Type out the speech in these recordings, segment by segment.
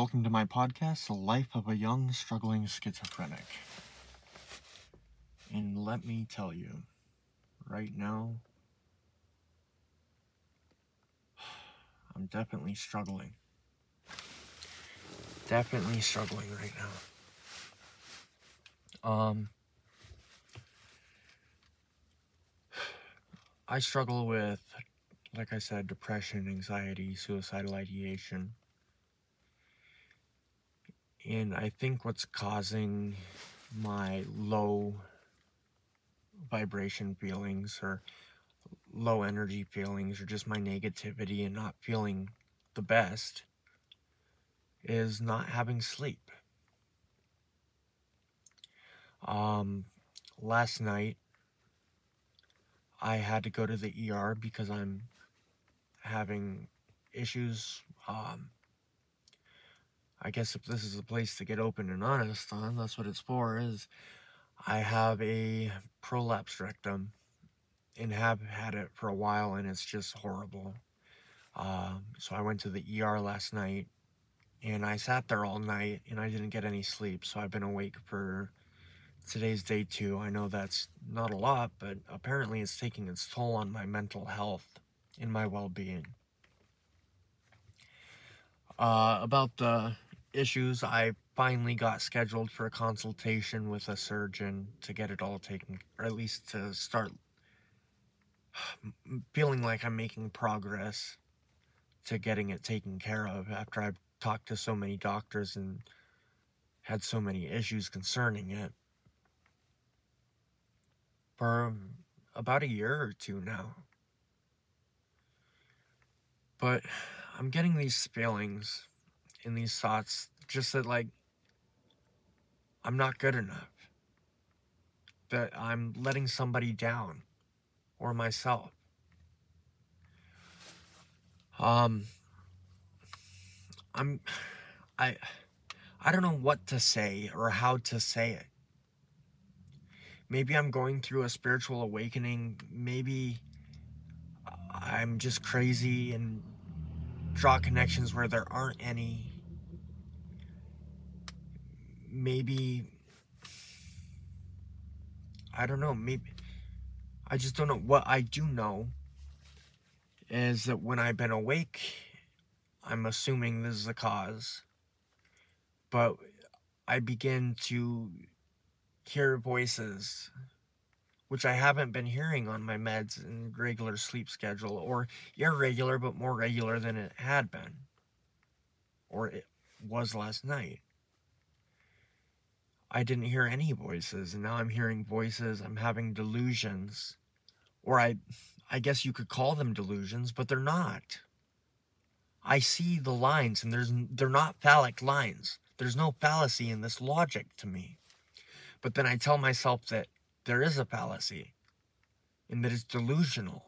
Welcome to my podcast, The Life of a Young Struggling Schizophrenic. And let me tell you, right now, I'm definitely struggling. Definitely struggling right now. I struggle with, like I said, depression, anxiety, suicidal ideation. And I think what's causing my low vibration feelings or low energy feelings or just my negativity and not feeling the best is not having sleep. Last night I had to go to the ER because I'm having issues. I guess if this is a place to get open and honest on, that's what it's for, is I have a prolapsed rectum and have had it for a while, and it's just horrible. So I went to the ER last night, and I sat there all night, and I didn't get any sleep, so I've been awake for today's day 2. I know that's not a lot, but apparently it's taking its toll on my mental health and my well-being. About the issues, I finally got scheduled for a consultation with a surgeon to get it all taken, or at least to start feeling like I'm making progress to getting it taken care of after I've talked to so many doctors and had so many issues concerning it for about a year or two now. But I'm getting these feelings and these thoughts just that, like, I'm not good enough, that I'm letting somebody down or myself. I don't know what to say or how to say it. Maybe I'm going through a spiritual awakening. Maybe I'm just crazy and draw connections where there aren't any. Maybe, I don't know, maybe, I just don't know. What I do know is that when I've been awake, I'm assuming this is the cause. But I begin to hear voices, which I haven't been hearing on my meds and regular sleep schedule, or irregular, but more regular than it had been, or it was last night. I didn't hear any voices, and now I'm hearing voices. I'm having delusions, or I guess you could call them delusions, but they're not. I see the lines, and they're not phallic lines. There's no fallacy in this logic to me. But then I tell myself that there is a fallacy, and that it's delusional.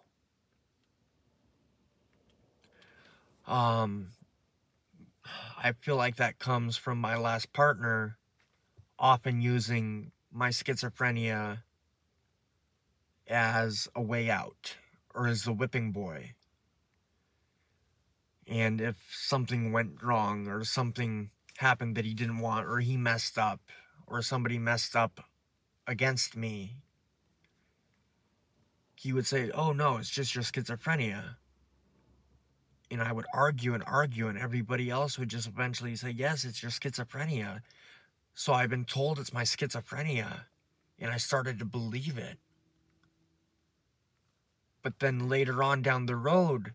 I feel like that comes from my last partner often using my schizophrenia as a way out, or as the whipping boy. And if something went wrong, or something happened that he didn't want, or he messed up, or somebody messed up against me, he would say, "Oh no, it's just your schizophrenia." And I would argue, and everybody else would just eventually say, "Yes, it's your schizophrenia." So I've been told it's my schizophrenia, and I started to believe it. But then later on down the road,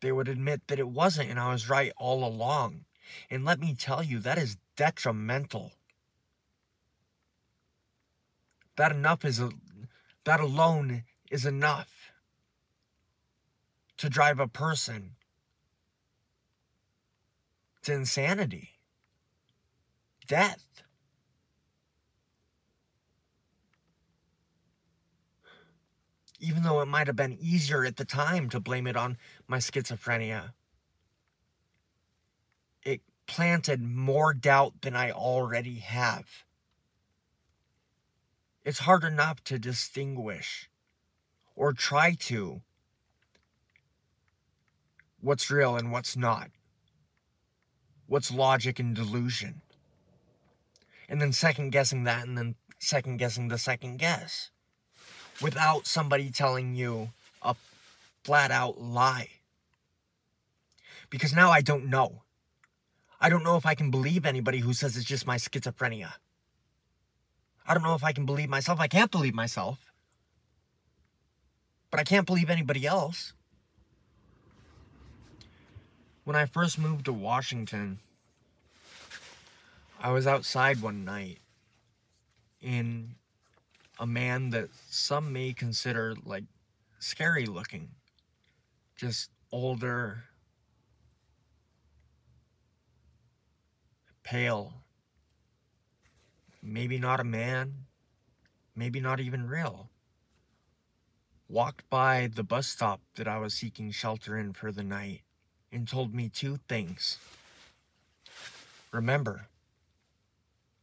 they would admit that it wasn't, and I was right all along. And let me tell you, that is detrimental. That alone is enough to drive a person to insanity, death. Even though it might have been easier at the time to blame it on my schizophrenia, it planted more doubt than I already have. It's hard enough to distinguish, or try to, what's real and what's not. what's logic and delusion, and then second-guessing that, and then second-guessing the second guess, without somebody telling you a flat-out lie. Because now I don't know. I don't know if I can believe anybody who says it's just my schizophrenia. I don't know if I can believe myself. I can't believe myself. But I can't believe anybody else. When I first moved to Washington, I was outside one night in a man that some may consider like scary looking, just older, pale, maybe not a man, maybe not even real, walked by the bus stop that I was seeking shelter in for the night and told me two things. Remember,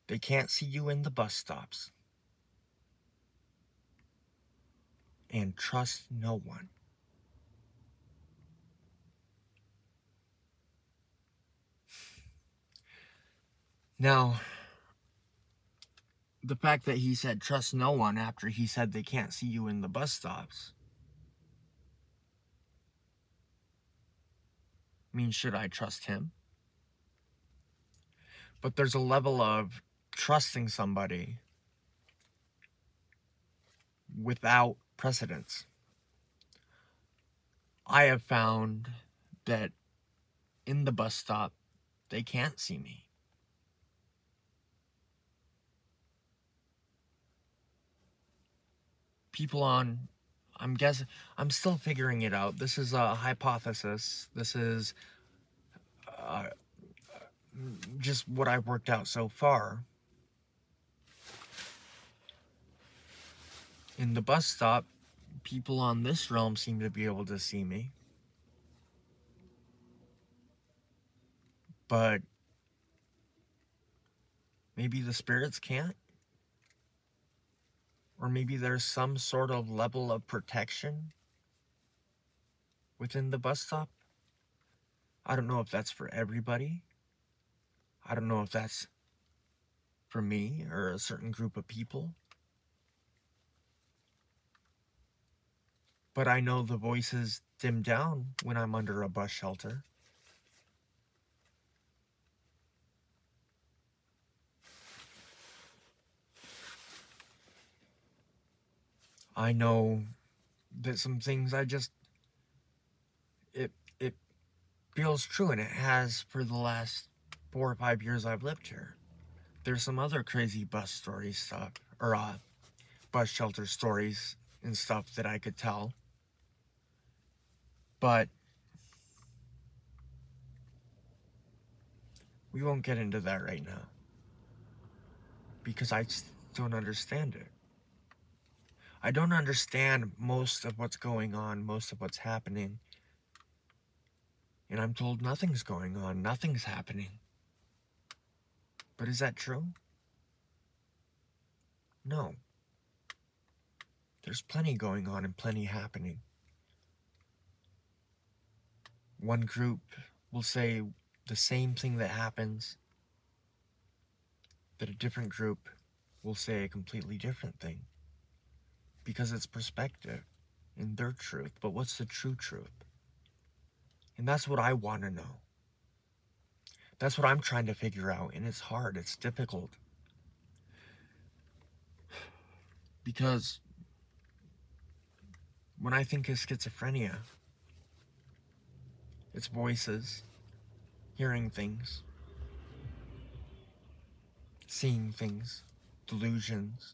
they can't see you in the bus stops. And trust no one. Now, the fact that he said trust no one after he said they can't see you in the bus stops. I mean, should I trust him? But there's a level of trusting somebody without precedence. I have found that in the bus stop, they can't see me. People on, I'm guessing, I'm still figuring it out. This is a hypothesis. This is just what I've worked out so far. In the bus stop, people on this realm seem to be able to see me. But maybe the spirits can't? Or maybe there's some sort of level of protection within the bus stop? I don't know if that's for everybody. I don't know if that's for me or a certain group of people. But I know the voices dim down when I'm under a bus shelter. I know that some things I just, it feels true, and it has for the last 4 or 5 years I've lived here. There's some other crazy bus story stuff, or bus shelter stories and stuff that I could tell. But we won't get into that right now, because I just don't understand it. I don't understand most of what's going on, most of what's happening. And I'm told nothing's going on, nothing's happening. But is that true? No. There's plenty going on and plenty happening. One group will say the same thing that happens, that a different group will say a completely different thing. Because it's perspective and their truth, but what's the true truth? And that's what I want to know. That's what I'm trying to figure out, and it's hard, it's difficult. Because when I think of schizophrenia, it's voices, hearing things, seeing things, delusions,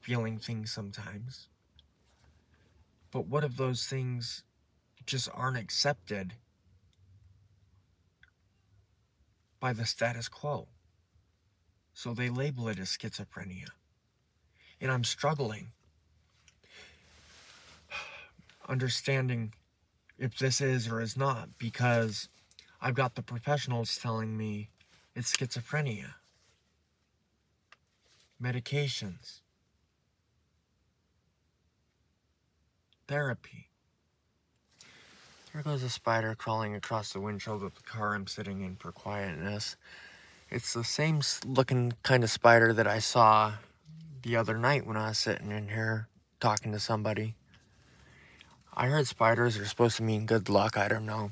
feeling things sometimes. But what if those things just aren't accepted by the status quo? So they label it as schizophrenia. And I'm struggling understanding if this is or is not, because I've got the professionals telling me it's schizophrenia. Medications. Therapy. There goes a spider crawling across the windshield of the car I'm sitting in for quietness. It's the same looking kind of spider that I saw the other night when I was sitting in here talking to somebody. I heard spiders are supposed to mean good luck. I don't know.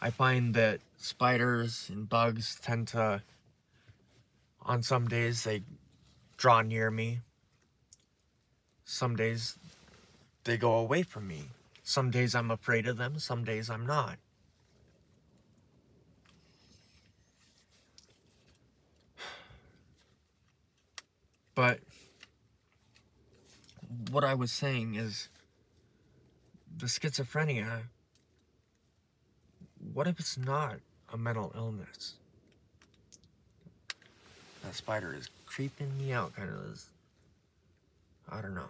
I find that spiders and bugs tend to, on some days, they draw near me. Some days, they go away from me. Some days I'm afraid of them, some days I'm not. But what I was saying is, the schizophrenia, what if it's not a mental illness? That spider is creeping me out, kind of is. I don't know.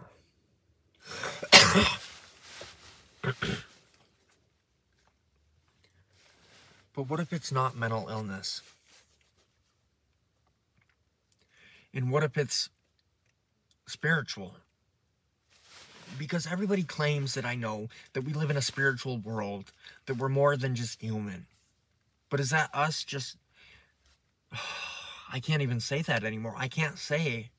But what if it's not mental illness? And what if it's spiritual? Because everybody claims that I know that we live in a spiritual world, that we're more than just human. But is that us just... I can't even say that anymore. I can't say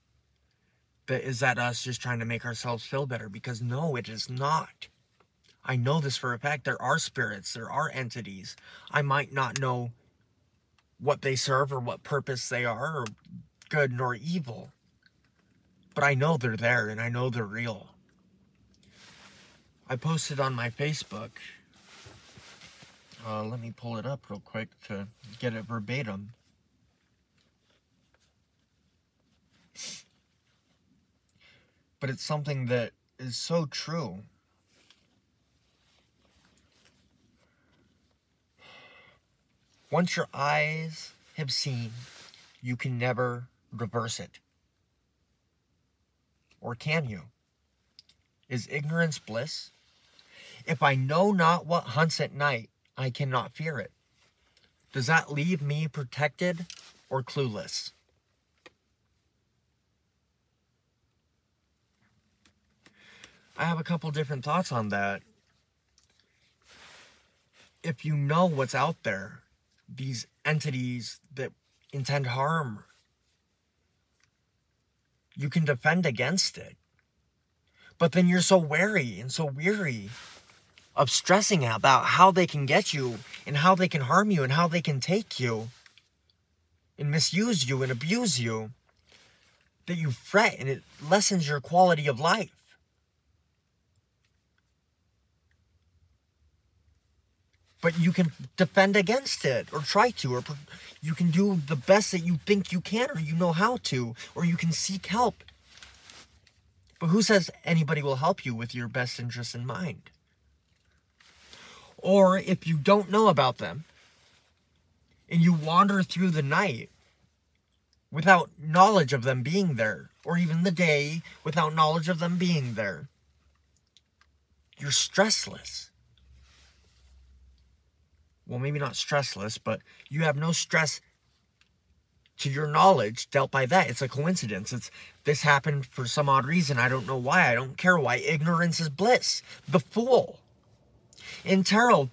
that is that us just trying to make ourselves feel better, because no, it is not. I know this for a fact. There are spirits. There are entities. I might not know what they serve or what purpose they are, or good nor evil. But I know they're there, and I know they're real. I posted on my Facebook. Let me pull it up real quick to get it verbatim. But it's something that is so true. Once your eyes have seen, you can never reverse it. Or can you? Is ignorance bliss? If I know not what hunts at night, I cannot fear it. Does that leave me protected or clueless? I have a couple different thoughts on that. If you know what's out there, these entities that intend harm, you can defend against it. But then you're so wary and so weary of stressing about how they can get you and how they can harm you and how they can take you and misuse you and abuse you that you fret, and it lessens your quality of life. But you can defend against it, or try to, or you can do the best that you think you can, or you know how to, or you can seek help. But who says anybody will help you with your best interests in mind? Or if you don't know about them, and you wander through the night without knowledge of them being there, or even the day without knowledge of them being there, you're stressless. Well, maybe not stressless, but you have no stress to your knowledge dealt by that. It's a coincidence. This happened for some odd reason. I don't know why. I don't care why. Ignorance is bliss. The fool. In tarot,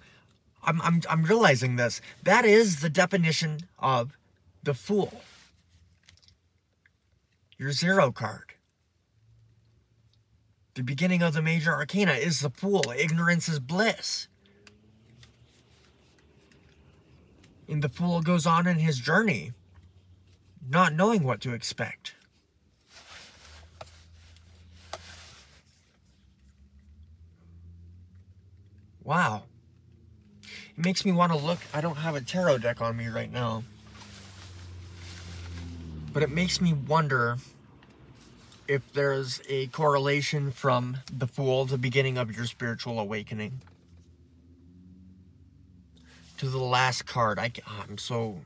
I'm realizing this. That is the definition of the fool. Your zero card. The beginning of the major arcana is the fool. Ignorance is bliss. And the fool goes on in his journey, not knowing what to expect. Wow. It makes me want to look. I don't have a tarot deck on me right now. But it makes me wonder if there's a correlation from the fool, the beginning of your spiritual awakening, to the last card. I'm so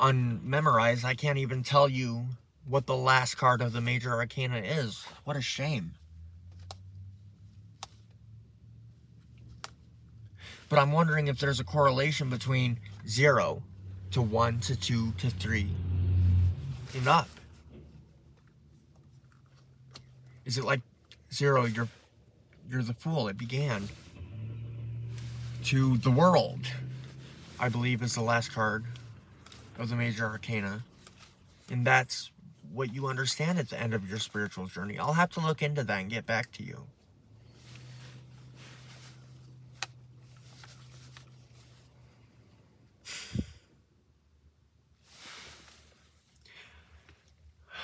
unmemorized, I can't even tell you what the last card of the Major Arcana is. What a shame. But I'm wondering if there's a correlation between 0 to 1 to 2 to 3 and up. Is it like 0, you're You're the Fool. It began. To the World, I believe, is the last card of the major arcana. And that's what you understand at the end of your spiritual journey. I'll have to look into that and get back to you.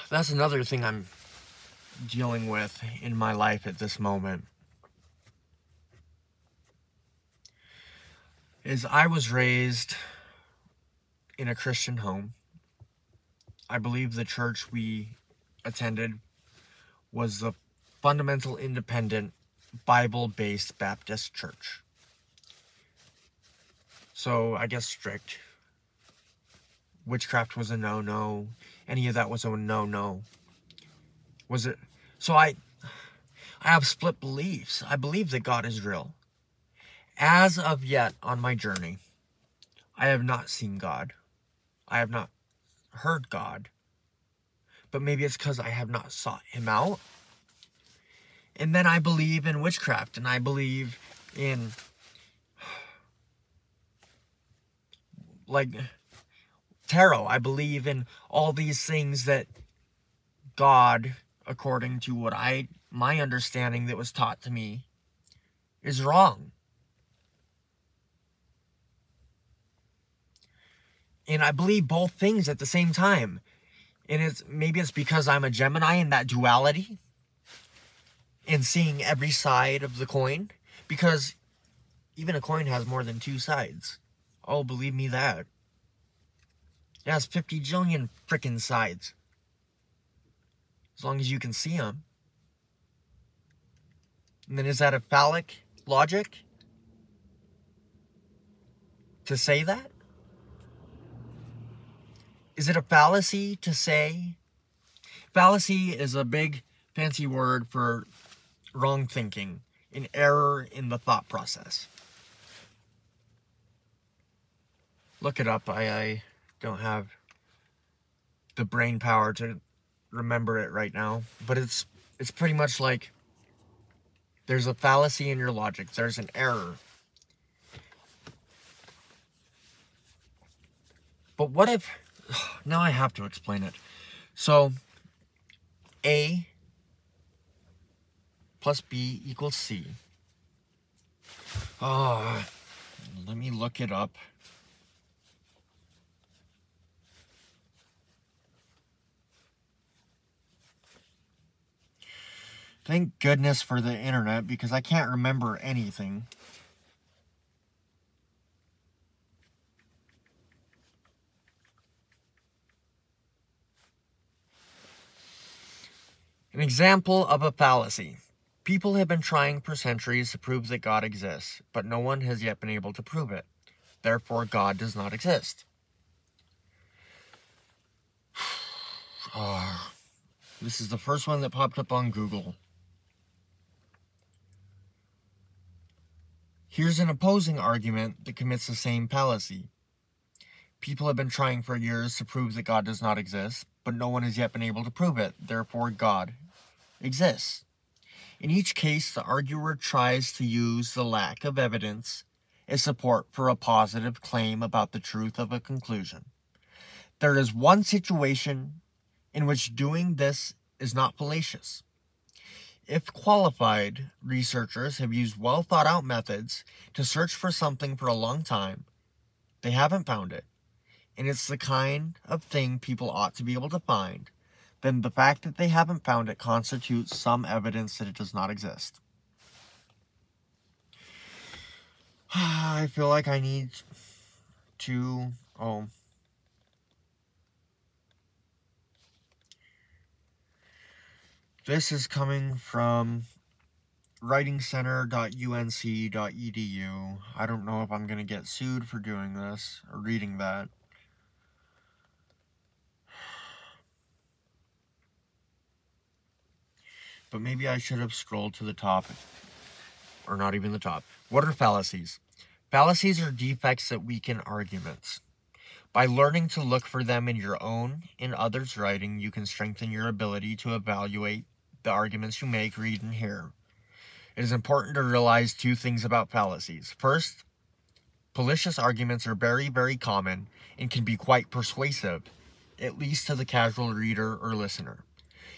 That's another thing I'm dealing with in my life at this moment. Is I was raised in a Christian home. I believe the church we attended was the fundamental, independent, Bible-based Baptist church. So I guess strict. Witchcraft was a no-no. Any of that was a no-no. Was it? So I have split beliefs. I believe that God is real. As of yet on my journey, I have not seen God. I have not heard God, but maybe it's because I have not sought him out. And then I believe in witchcraft, and I believe in, like, tarot. I believe in all these things that God, according to what my understanding that was taught to me, is wrong. And I believe both things at the same time. And maybe it's because I'm a Gemini in that duality. And seeing every side of the coin. Because even a coin has more than two sides. Oh, believe me that. It has 50 jillion frickin' sides. As long as you can see them. And then is that a phallic logic? To say that? Is it a fallacy to say? Fallacy is a big fancy word for wrong thinking, an error in the thought process. Look it up. I don't have the brain power to remember it right now, but it's pretty much like there's a fallacy in your logic. There's an error. But what if... Now I have to explain it. So, A plus B equals C. Let me look it up. Thank goodness for the internet, because I can't remember anything. An example of a fallacy. People have been trying for centuries to prove that God exists, but no one has yet been able to prove it. Therefore, God does not exist. This is the first one that popped up on Google. Here's an opposing argument that commits the same fallacy. People have been trying for years to prove that God does not exist, but no one has yet been able to prove it. Therefore, God exists. In each case, the arguer tries to use the lack of evidence as support for a positive claim about the truth of a conclusion. There is one situation in which doing this is not fallacious. If qualified researchers have used well-thought-out methods to search for something for a long time, they haven't found it. And it's the kind of thing people ought to be able to find, then the fact that they haven't found it constitutes some evidence that it does not exist. I feel like I need to... This is coming from writingcenter.unc.edu. I don't know if I'm going to get sued for doing this or reading that. But maybe I should have scrolled to the top. Or not even the top. What are fallacies? Fallacies are defects that weaken arguments. By learning to look for them in your own and others' writing, you can strengthen your ability to evaluate the arguments you make, read, and hear. it is important to realize two things about fallacies. First, fallacious arguments are very, very common and can be quite persuasive, at least to the casual reader or listener.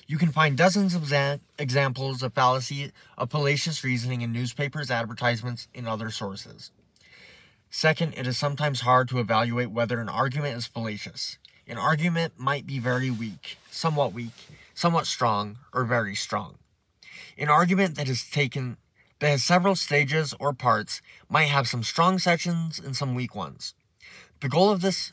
You can find dozens of examples of fallacious reasoning in newspapers, advertisements, and other sources. Second, it is sometimes hard to evaluate whether an argument is fallacious. An argument might be very weak, somewhat strong, or very strong. An argument that has several stages or parts might have some strong sections and some weak ones. The goal of this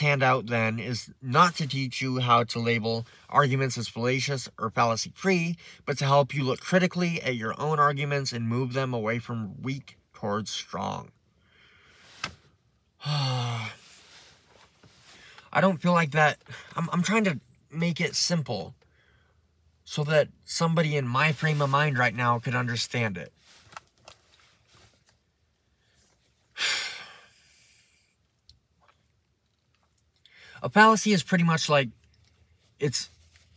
handout then is not to teach you how to label arguments as fallacious or fallacy-free, but to help you look critically at your own arguments and move them away from weak towards strong. I don't feel like that. I'm trying to make it simple, so that somebody in my frame of mind right now could understand it. A fallacy is pretty much like, it's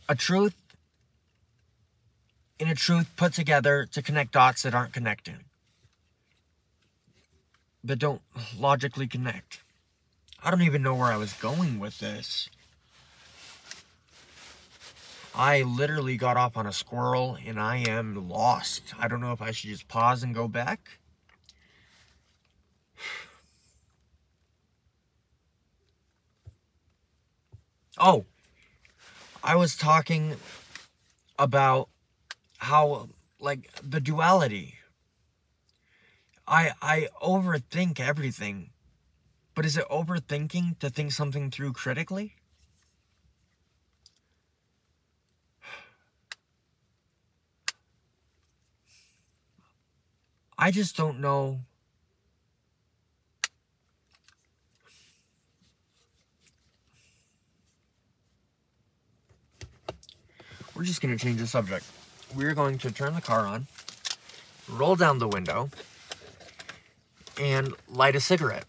a truth and a truth put together to connect dots that aren't connecting, that don't logically connect. I don't even know where I was going with this. I literally got off on a squirrel and I am lost. I don't know if I should just pause and go back. Oh, I was talking about how, like, the duality. I overthink everything, but is it overthinking to think something through critically? I just don't know. We're just going to change the subject. We're going to turn the car on, roll down the window, and light a cigarette.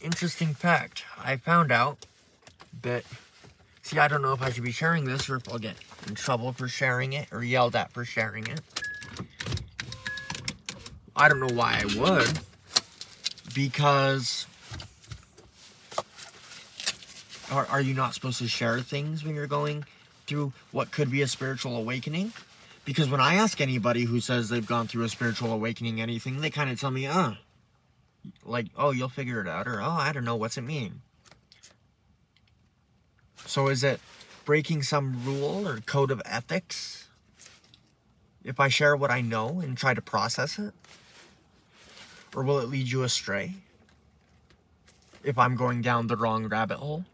Interesting fact. I found out that... See, I don't know if I should be sharing this or if I'll get in trouble for sharing it or yelled at for sharing it. I don't know why I would, because are you not supposed to share things when you're going through what could be a spiritual awakening? Because when I ask anybody who says they've gone through a spiritual awakening anything, they kind of tell me, you'll figure it out, or, I don't know, what's it mean? So is it breaking some rule or code of ethics if I share what I know and try to process it? Or will it lead you astray if I'm going down the wrong rabbit hole?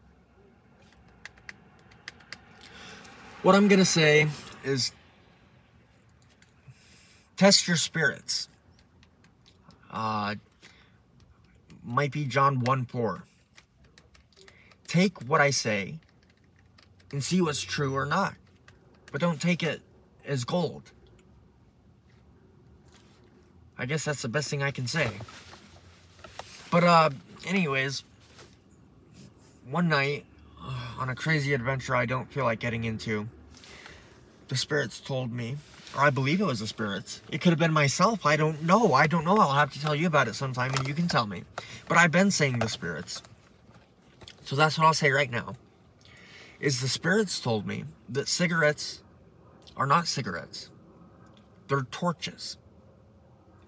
What I'm going to say is test your spirits. Might be John 1 4. Take what I say and see what's true or not. But don't take it as gold. I guess that's the best thing I can say. But anyways, one night, on a crazy adventure I don't feel like getting into, the spirits told me, or I believe it was the spirits. It could have been myself. I don't know. I'll have to tell you about it sometime and you can tell me. But I've been saying the spirits. So that's what I'll say right now. Is the spirits told me that cigarettes are not cigarettes. They're torches.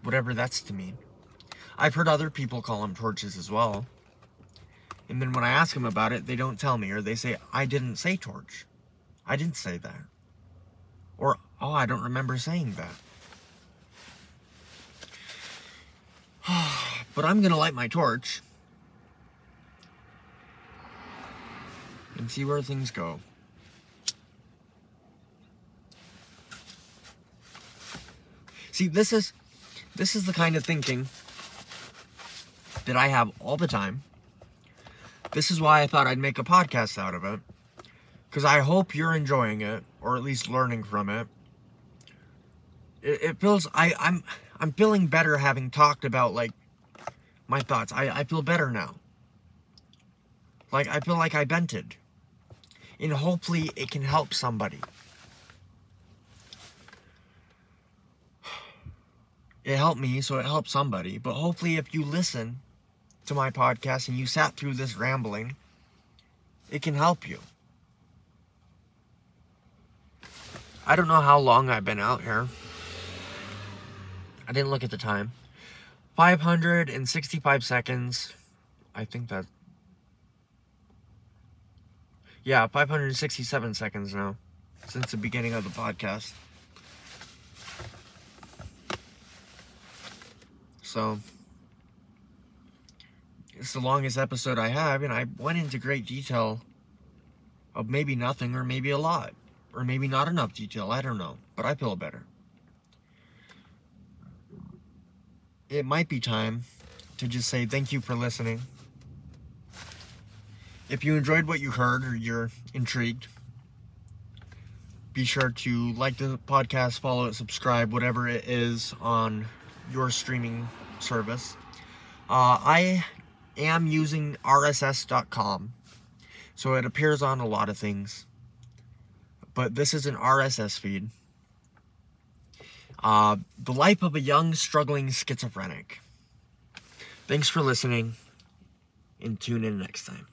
Whatever that's to mean. I've heard other people call them torches as well. And then when I ask them about it, they don't tell me, or they say, I didn't say torch. I didn't say that. Or, I don't remember saying that. But I'm going to light my torch and see where things go. See, this is the kind of thinking that I have all the time. This is why I thought I'd make a podcast out of it, because I hope you're enjoying it, or at least learning from it. It feels, I'm feeling better having talked about, like, my thoughts. I feel better now. Like, I feel like I vented. And hopefully it can help somebody. It helped me, so it helped somebody. But hopefully if you listen to my podcast and you sat through this rambling, it can help you. I don't know how long I've been out here. I didn't look at the time. 565 seconds. I think that... yeah, 567 seconds now, since the beginning of the podcast. So, it's the longest episode I have, and I went into great detail of maybe nothing, or maybe a lot, or maybe not enough detail, I don't know, but I feel better. It might be time to just say thank you for listening. If you enjoyed what you heard or you're intrigued, be sure to like the podcast, follow it, subscribe, whatever it is on your streaming service. I am using RSS.com, so it appears on a lot of things, but this is an RSS feed. The Life of a Young Struggling Schizophrenic. Thanks for listening, and tune in next time.